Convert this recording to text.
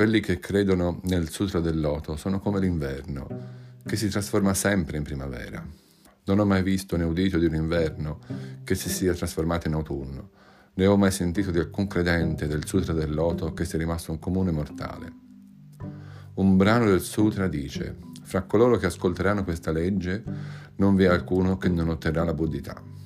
Quelli che credono nel Sutra del Loto sono come l'inverno, che si trasforma sempre in primavera. Non ho mai visto né udito di un inverno che si sia trasformato in autunno, né ho mai sentito di alcun credente del Sutra del Loto che sia rimasto un comune mortale. Un brano del Sutra dice: fra coloro che ascolteranno questa legge non vi è alcuno che non otterrà la Buddhità.